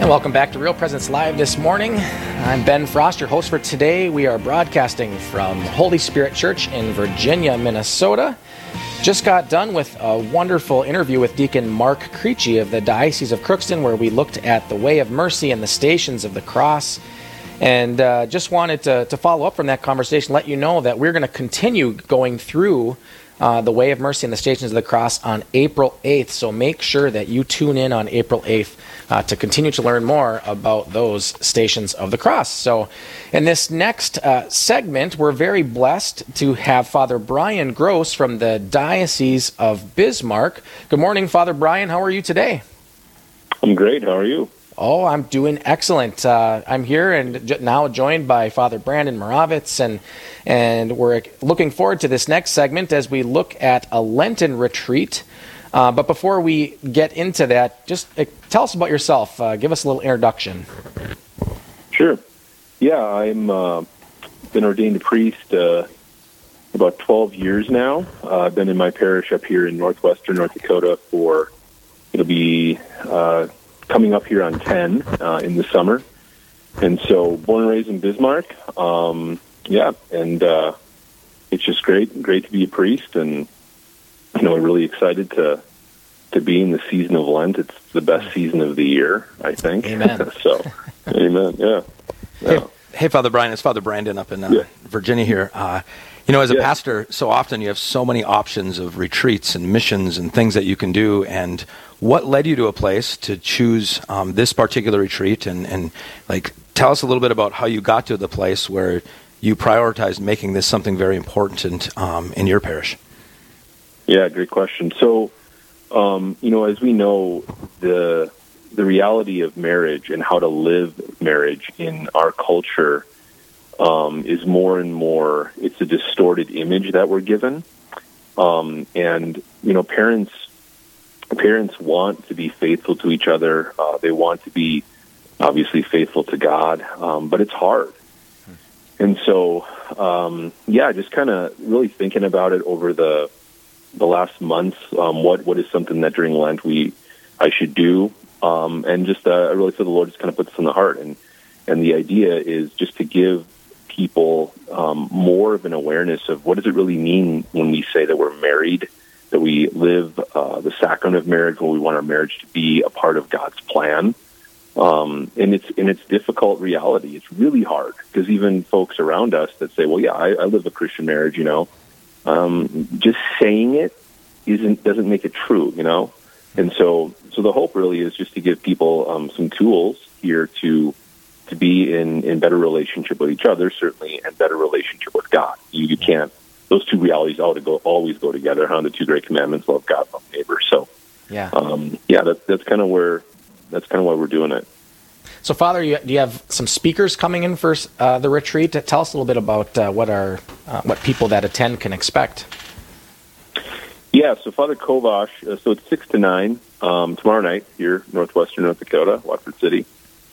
And welcome back to Real Presence Live this morning. I'm Ben Frost, your host for today. We are broadcasting from Holy Spirit Church in Virginia, Minnesota. Just got done with a wonderful interview with Deacon Mark Creechie of the Diocese of Crookston, where we looked at the Way of Mercy and the Stations of the Cross. And just wanted to follow up from that conversation, let you know that we're going to continue going through the Way of Mercy and the Stations of the Cross on April 8th. So make sure that you tune in on April 8th to continue to learn more about those Stations of the Cross. So in this next segment, we're very blessed to have Father Brian Gross from the Diocese of Bismarck. Good morning, Father Brian. How are you today? I'm great. How are you? Oh, I'm doing excellent. I'm here and now joined by Father Brandon Moravitz, and we're looking forward to this next segment as we look at a Lenten retreat. But before we get into that, just tell us about yourself. Give us a little introduction. Sure. Yeah, I'm been ordained a priest about 12 years now. I've been in my parish up here in northwestern North Dakota for, it'll be... coming up here on 10 in the summer. And so born and raised in Bismarck. It's just great to be a priest, and we're really excited to be in the season of Lent. It's the best season of the year, I think. Amen. So amen. Yeah. Hey Father Brian, it's Father Brandon up in Virginia here. As a pastor, so often you have so many options of retreats and missions and things that you can do. And what led you to a place to choose this particular retreat? And tell us a little bit about how you got to the place where you prioritized making this something very important in your parish. Yeah, great question. So, as we know, the reality of marriage and how to live marriage in our culture is more and more, it's a distorted image that we're given. Parents want to be faithful to each other. They want to be obviously faithful to God, but it's hard. And so, just kind of really thinking about it over the last months, what is something that during Lent I should do. I really feel the Lord just kind of put this in the heart. And the idea is just to give people more of an awareness of what does it really mean when we say that we're married, that we live the sacrament of marriage, when we want our marriage to be a part of God's plan. And it's difficult reality. It's really hard because even folks around us that say, well, yeah, I live a Christian marriage, just saying it doesn't make it true, And so the hope really is just to give people some tools here to be in better relationship with each other, certainly, and better relationship with God. You can't; those two realities always go together. The two great commandments: love God, love neighbor. So, that's kind of why we're doing it. So, Father, do you have some speakers coming in for the retreat? Tell us a little bit about what people that attend can expect. Yeah, so Father Kovash. So it's 6 to 9 tomorrow night here, northwestern North Dakota, Watford City.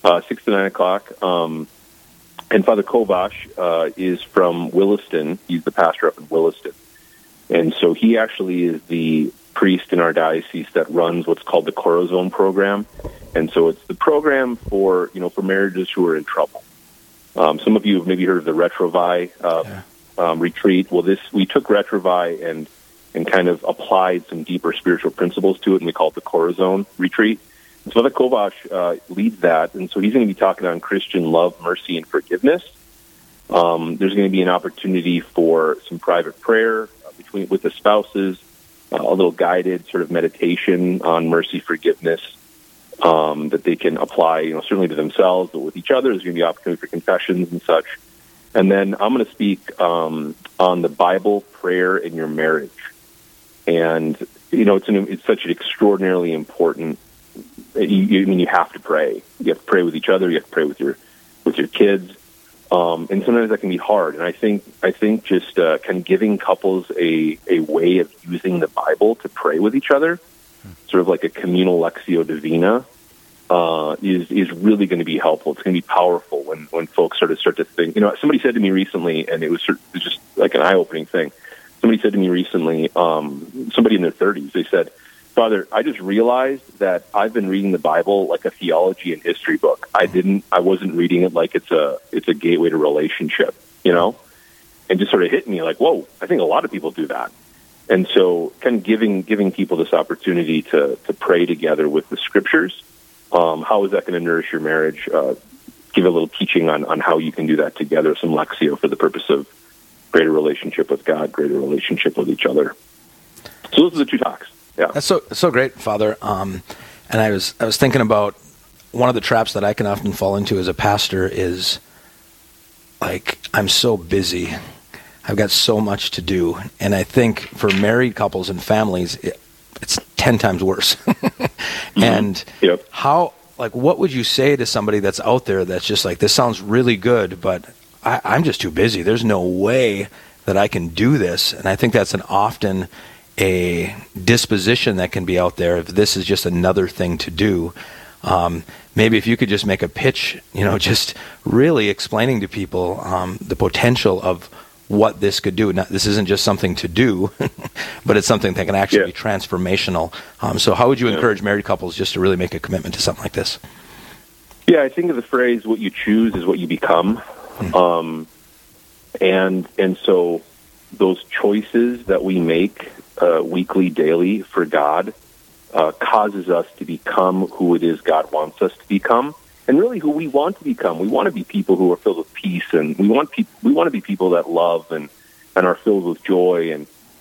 6 to 9 o'clock. And Father Kovash is from Williston. He's the pastor up in Williston. And so he actually is the priest in our diocese that runs what's called the Corazon program. And so it's the program for, for marriages who are in trouble. Some of you have maybe heard of the Retrovi retreat. Well, we took Retrovi and kind of applied some deeper spiritual principles to it, and we call it the Corazon retreat. So Father Kovash leads that, and so he's going to be talking on Christian love, mercy, and forgiveness. There's going to be an opportunity for some private prayer with the spouses, a little guided sort of meditation on mercy, forgiveness that they can apply, certainly to themselves, but with each other. There's going to be opportunity for confessions and such. And then I'm going to speak on the Bible, prayer, and your marriage. And it's such an extraordinarily important. You have to pray. You have to pray with each other. You have to pray with your kids, and sometimes that can be hard. And I think just kind of giving couples a way of using the Bible to pray with each other, sort of like a communal Lectio Divina, is really going to be helpful. It's going to be powerful when folks start to think. You know, somebody said to me recently, and it was just like an eye-opening thing. Somebody said to me recently, somebody in their 30s, they said, "Father, I just realized that I've been reading the Bible like a theology and history book. I wasn't reading it like it's a gateway to relationship, you know?" And just sort of hit me like, whoa, I think a lot of people do that. And so kind of giving people this opportunity to pray together with the Scriptures. How is that going to nourish your marriage? Give a little teaching on how you can do that together, some Lectio for the purpose of greater relationship with God, greater relationship with each other. So those are the two talks. Yeah. That's so great, Father. And I was thinking about one of the traps that I can often fall into as a pastor is like, I'm so busy. I've got so much to do. And I think for married couples and families, it's 10 times worse. And yep. What would you say to somebody that's out there that's just like, this sounds really good, but I'm just too busy. There's no way that I can do this. And I think that's often a disposition that can be out there if this is just another thing to do. Maybe if you could just make a pitch, you know, just really explaining to people the potential of what this could do. Now, this isn't just something to do, but it's something that can actually be transformational. So how would you encourage married couples just to really make a commitment to something like this? Yeah, I think of the phrase, what you choose is what you become. And so those choices that we make weekly, daily for God causes us to become who it is God wants us to become, and really who we want to become. We want to be people who are filled with peace, and we want to be people that love and are filled with joy.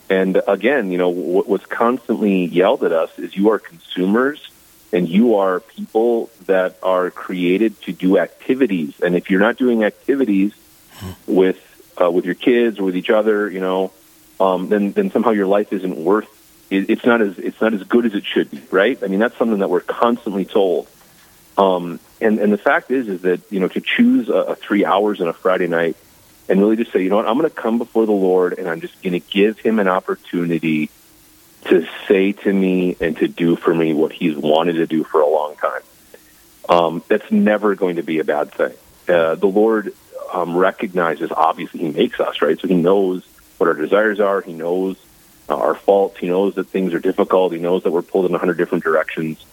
And again, you know, what's constantly yelled at us is you are consumers. And you are people that are created to do activities. And if you're not doing activities with your kids or with each other, you know, then somehow your life isn't worth it. It's not as good as it should be, right? I mean, that's something that we're constantly told. And the fact is that, you know, to choose a 3 hours on a Friday night and really just say, you know what, I'm going to come before the Lord and I'm just going to give him an opportunity to say to me and to do for me what he's wanted to do for a long time. That's never going to be a bad thing. The Lord recognizes, obviously, he makes us, right? So he knows what our desires are. He knows our faults. He knows that things are difficult. He knows that we're pulled in 100 different directions.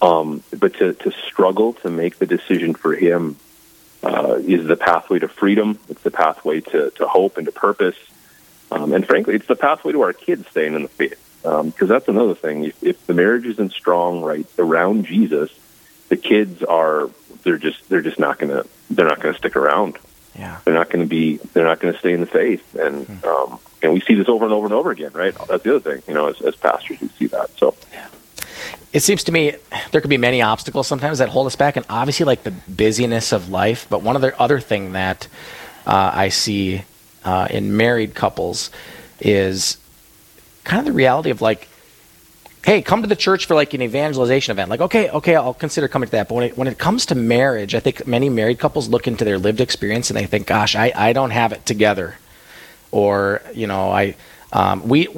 But to struggle to make the decision for him is the pathway to freedom. It's the pathway to hope and to purpose. And frankly, it's the pathway to our kids staying in the faith. Because that's another thing. If the marriage isn't strong, right, around Jesus, the kids are not going to stick around. Yeah, they're not going to stay in the faith. And we see this over and over and over again, right? That's the other thing, you know, as pastors, we see that. So yeah. It seems to me there could be many obstacles sometimes that hold us back, and obviously like the busyness of life. But one of the other thing that I see in married couples is kind of the reality of like, hey, come to the church for like an evangelization event. Like, okay, I'll consider coming to that. But when it comes to marriage, I think many married couples look into their lived experience and they think, gosh, I don't have it together. Or, you know, me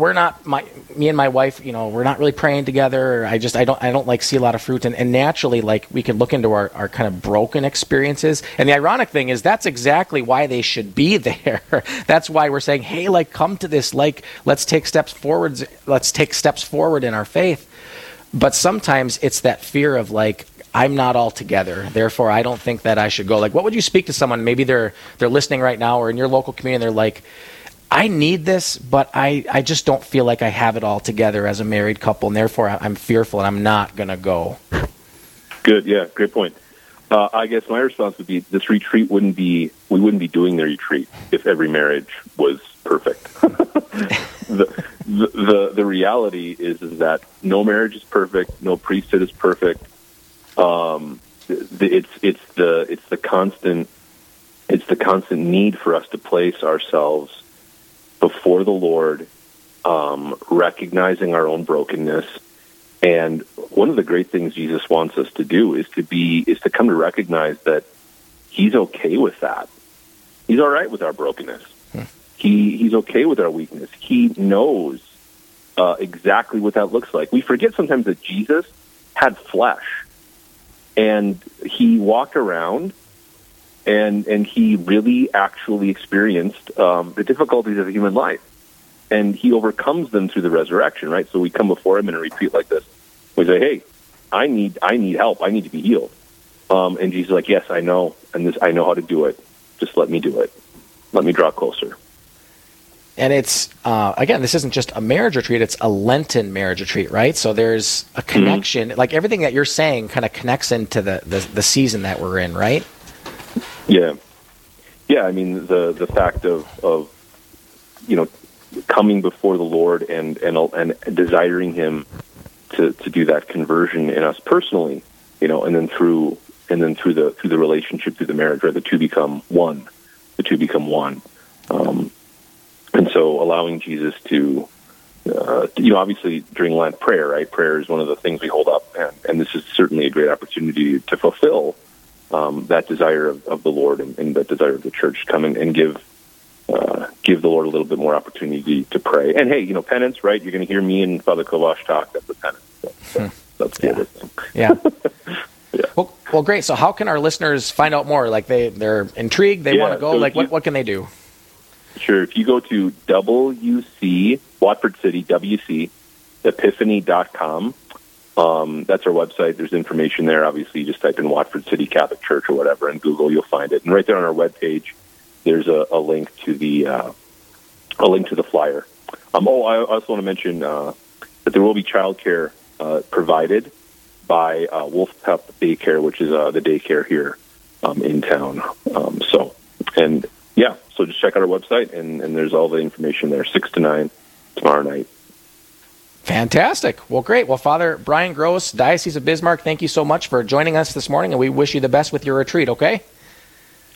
and my wife, you know, we're not really praying together. I don't like see a lot of fruit. And naturally, like we can look into our kind of broken experiences. And the ironic thing is that's exactly why they should be there. That's why we're saying, hey, like come to this, like let's take steps forwards. Let's take steps forward in our faith. But sometimes it's that fear of like, I'm not all together, therefore I don't think that I should go. Like, what would you speak to someone? Maybe they're listening right now or in your local community and they're like, I need this, but I just don't feel like I have it all together as a married couple, and therefore I'm fearful and I'm not going to go. Good, yeah, great point. I guess my response would be this retreat we wouldn't be doing the retreat if every marriage was perfect. The reality is that no marriage is perfect, no priesthood is perfect. It's the constant need for us to place ourselves before the Lord, recognizing our own brokenness. And one of the great things Jesus wants us to do is to come to recognize that he's okay with that. He's all right with our brokenness. He's okay with our weakness. He knows exactly what that looks like. We forget sometimes that Jesus had flesh. And he walked around, and he really actually experienced the difficulties of human life. And he overcomes them through the resurrection, right? So we come before him in a retreat like this. We say, hey, I need help. I need to be healed. And Jesus is like, yes, I know. And this, I know how to do it. Just let me do it. Let me draw closer. And it's, again, this isn't just a marriage retreat, it's a Lenten marriage retreat, right? So there's a connection, like everything that you're saying kind of connects into the season that we're in, right? Yeah. Yeah, I mean, the fact of you know, coming before the Lord and desiring Him to do that conversion in us personally, you know, and then through the relationship, through the marriage, right? The two become one. And so allowing Jesus to, you know, obviously during Lent prayer, right? Prayer is one of the things we hold up, and this is certainly a great opportunity to fulfill that desire of the Lord and that desire of the church to come and give the Lord a little bit more opportunity to pray. And hey, you know, penance, right? You're going to hear me and Father Kovash talk. That's the penance. That's the other thing. Yeah. Yeah. Well, great. So how can our listeners find out more? Like they're intrigued, they want to go. So like what can they do? Sure. If you go to WC, Watford City, WC, epiphany.com, that's our website. There's information there. Obviously, you just type in Watford City Catholic Church or whatever in Google, you'll find it. And right there on our webpage, there's a link to the flyer. I also want to mention that there will be childcare provided by Wolf Pup Daycare, which is the daycare here in town. So just check out our website, and there's all the information there, 6 to 9 tomorrow night. Fantastic. Well, great. Well, Father Brian Gross, Diocese of Bismarck, thank you so much for joining us this morning, and we wish you the best with your retreat, okay?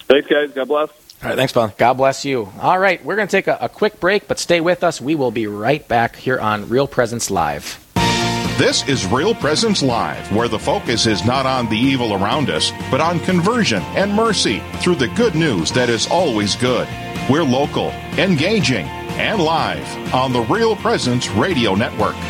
Thanks, guys. God bless. All right, thanks, Father. God bless you. All right, we're going to take a quick break, but stay with us. We will be right back here on Real Presence Live. This is Real Presence Live, where the focus is not on the evil around us, but on conversion and mercy through the good news that is always good. We're local, engaging, and live on the Real Presence Radio Network.